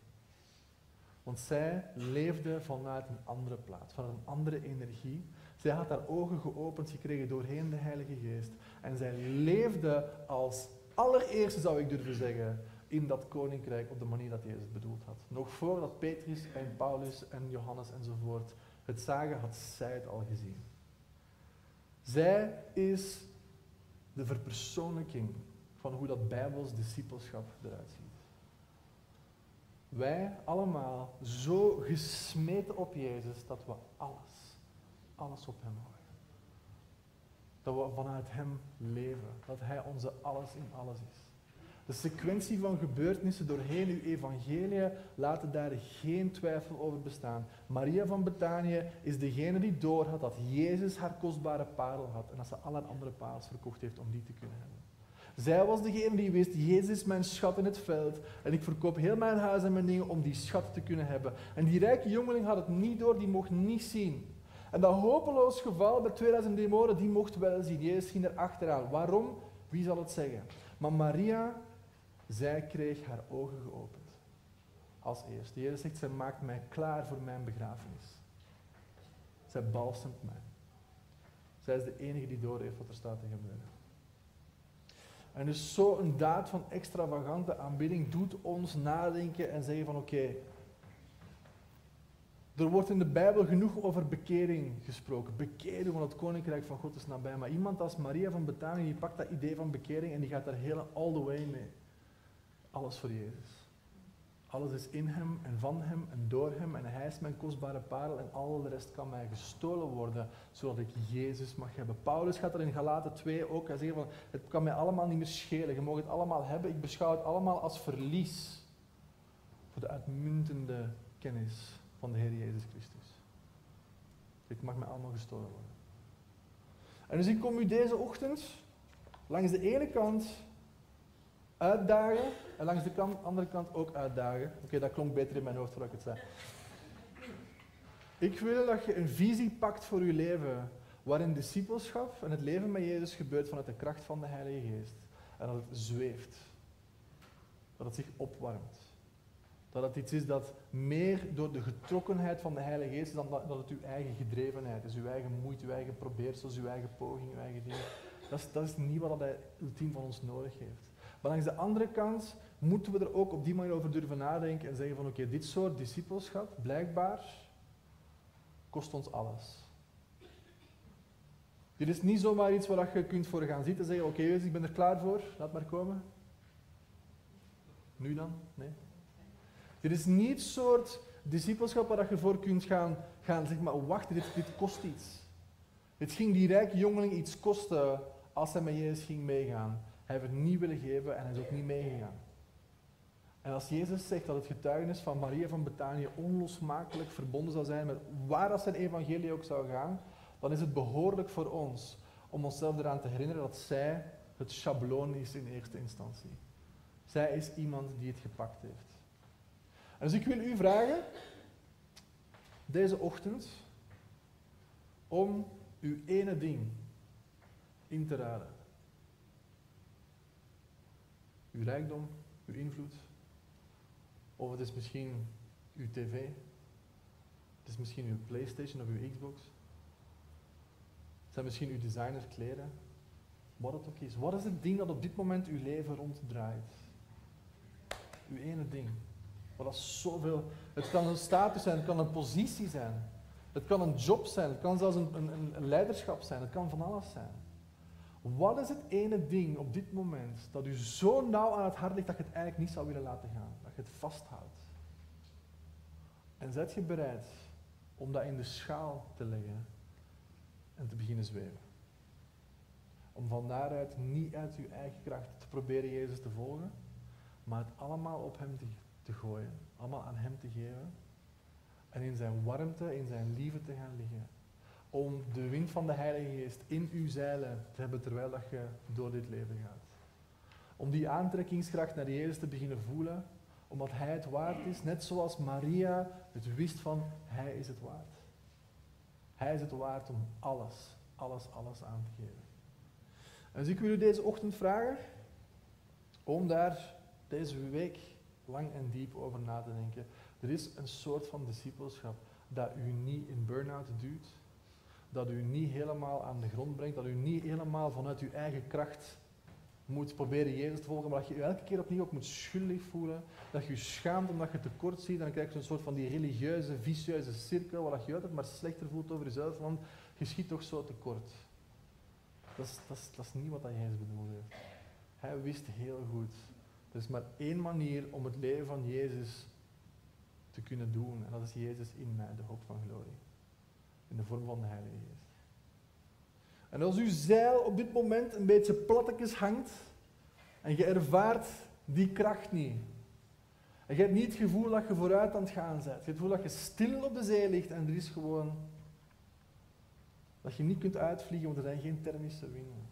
Want zij leefde vanuit een andere plaats, vanuit een andere energie. Zij had haar ogen geopend gekregen doorheen de Heilige Geest. En zij leefde als allereerste, zou ik durven zeggen, in dat koninkrijk op de manier dat Jezus het bedoeld had. Nog voordat Petrus en Paulus en Johannes enzovoort het zagen, had zij het al gezien. Zij is de verpersoonlijking van hoe dat Bijbels discipelschap eruit ziet. Wij allemaal zo gesmeten op Jezus dat we alles op Hem houden. Dat we vanuit Hem leven, dat Hij onze alles in alles is. De sequentie van gebeurtenissen doorheen uw evangelie laten daar geen twijfel over bestaan. Maria van Bethanië is degene die doorhad dat Jezus haar kostbare parel had en dat ze al haar andere parels verkocht heeft om die te kunnen hebben. Zij was degene die wist, Jezus is mijn schat in het veld en ik verkoop heel mijn huis en mijn dingen om die schat te kunnen hebben. En die rijke jongeling had het niet door, die mocht niet zien. En dat hopeloos geval met 2000 demonen, die mocht wel zien. Jezus ging erachteraan. Waarom? Wie zal het zeggen? Maar Maria... zij kreeg haar ogen geopend. Als eerste. Jezus zegt, zij maakt mij klaar voor mijn begrafenis. Zij balsemt mij. Zij is de enige die doorheeft wat er staat te gebeuren. En dus zo'n daad van extravagante aanbidding doet ons nadenken en zeggen van oké, er wordt in de Bijbel genoeg over bekering gesproken. Bekering, want het koninkrijk van God is nabij. Maar iemand als Maria van Bethanië, die pakt dat idee van bekering en die gaat daar helemaal all the way mee. Alles voor Jezus. Alles is in Hem en van Hem en door Hem en Hij is mijn kostbare parel en al de rest kan mij gestolen worden, zodat ik Jezus mag hebben. Paulus gaat er in Galaten 2 ook en zegt van, het kan mij allemaal niet meer schelen, je mag het allemaal hebben, ik beschouw het allemaal als verlies voor de uitmuntende kennis van de Heer Jezus Christus. Ik mag mij allemaal gestolen worden. En dus ik kom u deze ochtend langs de ene kant uitdagen en langs de andere kant ook uitdagen. Oké, dat klonk beter in mijn hoofd voordat ik het zei. Ik wil dat je een visie pakt voor je leven, waarin discipelschap en het leven met Jezus gebeurt vanuit de kracht van de Heilige Geest. En dat het zweeft. Dat het zich opwarmt. Dat het iets is dat meer door de getrokkenheid van de Heilige Geest is dan dat het uw eigen gedrevenheid is. Uw eigen moeite, uw eigen probeersels, uw eigen poging, uw eigen dingen. Dat is niet wat Hij ultiem van ons nodig heeft. Maar langs de andere kant moeten we er ook op die manier over durven nadenken en zeggen van oké, dit soort discipelschap, blijkbaar, kost ons alles. Dit is niet zomaar iets waar je kunt voor gaan zitten en zeggen oké, Jezus, ik ben er klaar voor, laat maar komen. Nu dan? Nee. Dit is niet het soort discipelschap waar je voor kunt gaan zeg maar, wachten, dit kost iets. Dit ging die rijke jongeling iets kosten als hij met Jezus ging meegaan. Hij heeft het niet willen geven en hij is ook niet meegegaan. En als Jezus zegt dat het getuigenis van Maria van Bethanië onlosmakelijk verbonden zou zijn met waar als zijn evangelie ook zou gaan, dan is het behoorlijk voor ons om onszelf eraan te herinneren dat zij het schabloon is in eerste instantie. Zij is iemand die het gepakt heeft. En dus ik wil u vragen, deze ochtend, om uw ene ding in te raden. Uw rijkdom, uw invloed, of het is misschien uw tv, het is misschien uw PlayStation of uw Xbox, het zijn misschien uw designerkleren, wat het ook is. Wat is het ding dat op dit moment uw leven ronddraait? Uw ene ding. Wat is zoveel. Het kan een status zijn, het kan een positie zijn, het kan een job zijn, het kan zelfs een leiderschap zijn, het kan van alles zijn. Wat is het ene ding op dit moment dat u zo nauw aan het hart ligt dat je het eigenlijk niet zou willen laten gaan? Dat je het vasthoudt. En zet je bereid om dat in de schaal te leggen en te beginnen zweven. Om van daaruit niet uit uw eigen kracht te proberen Jezus te volgen, maar het allemaal op Hem te gooien. Allemaal aan Hem te geven. En in Zijn warmte, in Zijn liefde te gaan liggen. om de wind van de Heilige Geest in uw zeilen te hebben terwijl dat je door dit leven gaat. Om die aantrekkingskracht naar Jezus te beginnen voelen, omdat Hij het waard is, net zoals Maria het wist van Hij is het waard. Hij is het waard om alles, alles, alles aan te geven. En dus ik wil u deze ochtend vragen om daar deze week lang en diep over na te denken. Er is een soort van discipelschap dat u niet in burn-out duwt, dat u niet helemaal aan de grond brengt, dat u niet helemaal vanuit uw eigen kracht moet proberen Jezus te volgen, maar dat je je elke keer opnieuw ook moet schuldig voelen, dat je je schaamt omdat je tekort ziet, dan krijg je een soort van die religieuze, vicieuze cirkel waar je altijd maar slechter voelt over jezelf, want je schiet toch zo tekort. Dat is niet wat Jezus bedoeld heeft. Hij wist heel goed. Er is maar één manier om het leven van Jezus te kunnen doen, en dat is Jezus in mij, de hoop van glorie. In de vorm van de Heilige Geest. En als uw zeil op dit moment een beetje plattekjes hangt en je ervaart die kracht niet. En je hebt niet het gevoel dat je vooruit aan het gaan bent. Je hebt het gevoel dat je stil op de zee ligt en er is gewoon dat je niet kunt uitvliegen, want er zijn geen thermische winden.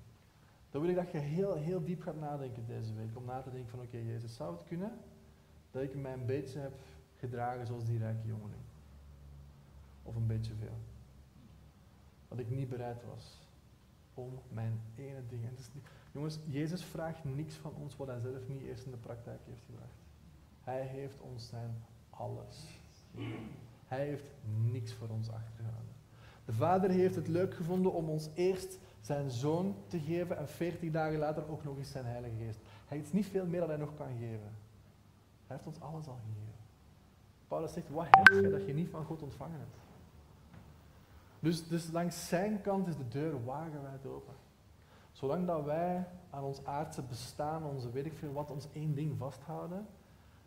Dan wil ik dat je heel, heel diep gaat nadenken deze week. Om na te denken van oké, Jezus, zou het kunnen dat ik mij een beetje heb gedragen zoals die rijke jongeling? Of een beetje veel. Dat ik niet bereid was om mijn ene ding. En dus, jongens, Jezus vraagt niks van ons wat Hij zelf niet eerst in de praktijk heeft gebracht. Hij heeft ons zijn alles. Hij heeft niks voor ons achtergehouden. De Vader heeft het leuk gevonden om ons eerst zijn Zoon te geven en 40 dagen later ook nog eens zijn Heilige Geest. Hij heeft niet veel meer dan Hij nog kan geven. Hij heeft ons alles al gegeven. Paulus zegt, wat heb je dat je niet van God ontvangen hebt? Dus langs zijn kant is de deur wagenwijd open. Zolang dat wij aan ons aardse bestaan, onze weet ik veel wat, ons één ding vasthouden,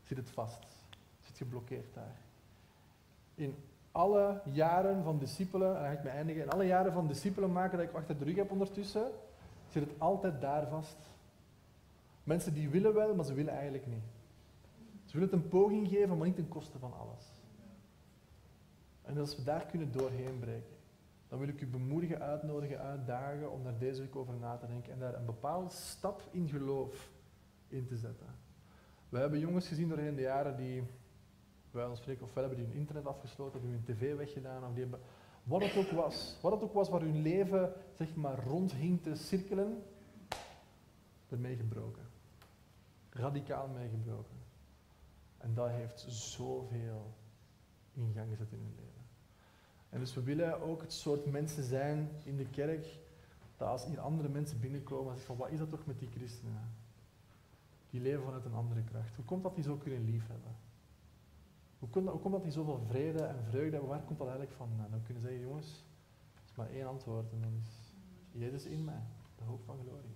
zit het vast. Zit geblokkeerd daar. In alle jaren van discipelen, en dan ga ik me eindigen, in alle jaren van discipelen maken dat ik achter de rug heb ondertussen, zit het altijd daar vast. Mensen die willen wel, maar ze willen eigenlijk niet. Ze willen het een poging geven, maar niet ten koste van alles. En als we daar kunnen doorheen breken, dan wil ik u bemoedigen, uitnodigen, uitdagen om daar deze week over na te denken en daar een bepaalde stap in geloof in te zetten. We hebben jongens gezien doorheen de jaren die, wij ons spreken, ofwel hebben die hun internet afgesloten, hebben hun tv weggedaan, of die hebben, wat het ook was waar hun leven zeg maar rond hing te cirkelen, ermee gebroken. Radicaal mee gebroken. En dat heeft zoveel in gang gezet in hun leven. En dus we willen ook het soort mensen zijn in de kerk, dat als hier andere mensen binnenkomen, dan zeg van, wat is dat toch met die christenen? Die leven vanuit een andere kracht. Hoe komt dat die zo kunnen liefhebben? Hoe komt dat die zoveel vrede en vreugde hebben? Waar komt dat eigenlijk vandaan? Dan kunnen we zeggen, jongens, er is maar één antwoord en dat is Jezus in mij, de hoop van glorie.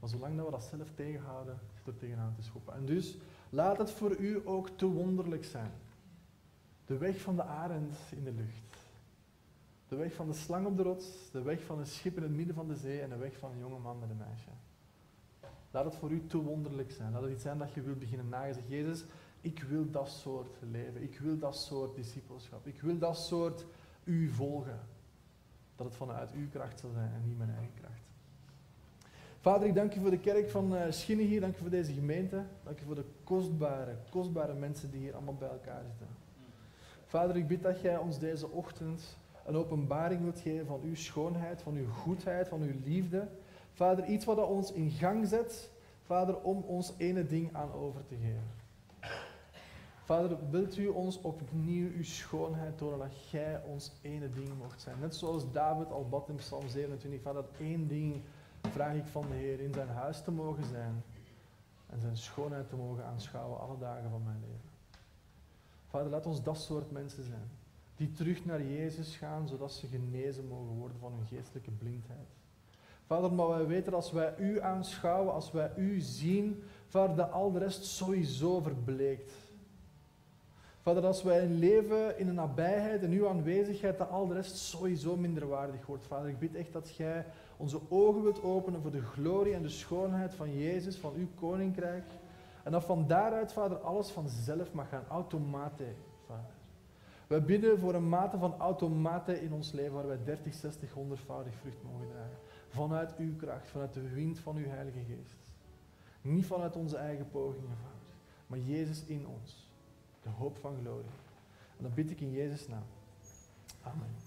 Maar zolang dat we dat zelf tegenhouden, zit er tegenaan te schoppen. En dus, laat het voor u ook te wonderlijk zijn. De weg van de arend in de lucht. De weg van de slang op de rots. De weg van een schip in het midden van de zee. En de weg van een jonge man met een meisje. Laat het voor u te wonderlijk zijn. Laat het iets zijn dat je wilt beginnen nagen. Zeg, Jezus, ik wil dat soort leven. Ik wil dat soort discipelschap. Ik wil dat soort u volgen. Dat het vanuit uw kracht zal zijn en niet mijn eigen kracht. Vader, ik dank u voor de kerk van Schinnen hier. Dank u voor deze gemeente. Dank u voor de kostbare, kostbare mensen die hier allemaal bij elkaar zitten. Vader, ik bid dat jij ons deze ochtend een openbaring wilt geven van uw schoonheid, van uw goedheid, van uw liefde. Vader, iets wat ons in gang zet, Vader, om ons ene ding aan over te geven. Vader, wilt u ons opnieuw uw schoonheid tonen, dat jij ons ene ding mocht zijn. Net zoals David al bad in Psalm 27, Vader, dat één ding vraag ik van de Heer, in zijn huis te mogen zijn en zijn schoonheid te mogen aanschouwen alle dagen van mijn leven. Vader, laat ons dat soort mensen zijn, die terug naar Jezus gaan, zodat ze genezen mogen worden van hun geestelijke blindheid. Vader, maar wij weten, als wij u aanschouwen, als wij u zien, Vader, dat al de rest sowieso verbleekt. Vader, als wij leven in een nabijheid, in uw aanwezigheid, dat al de rest sowieso minderwaardig wordt. Vader, ik bid echt dat jij onze ogen wilt openen voor de glorie en de schoonheid van Jezus, van uw koninkrijk. En dat van daaruit, Vader, alles vanzelf mag gaan, automatisch, Vader. Wij bidden voor een mate van automaten in ons leven waar wij 30, 60, 100-voudig vrucht mogen dragen. Vanuit uw kracht, vanuit de wind van uw Heilige Geest. Niet vanuit onze eigen pogingen, Vader, maar Jezus in ons. De hoop van glorie. En dat bid ik in Jezus' naam. Amen.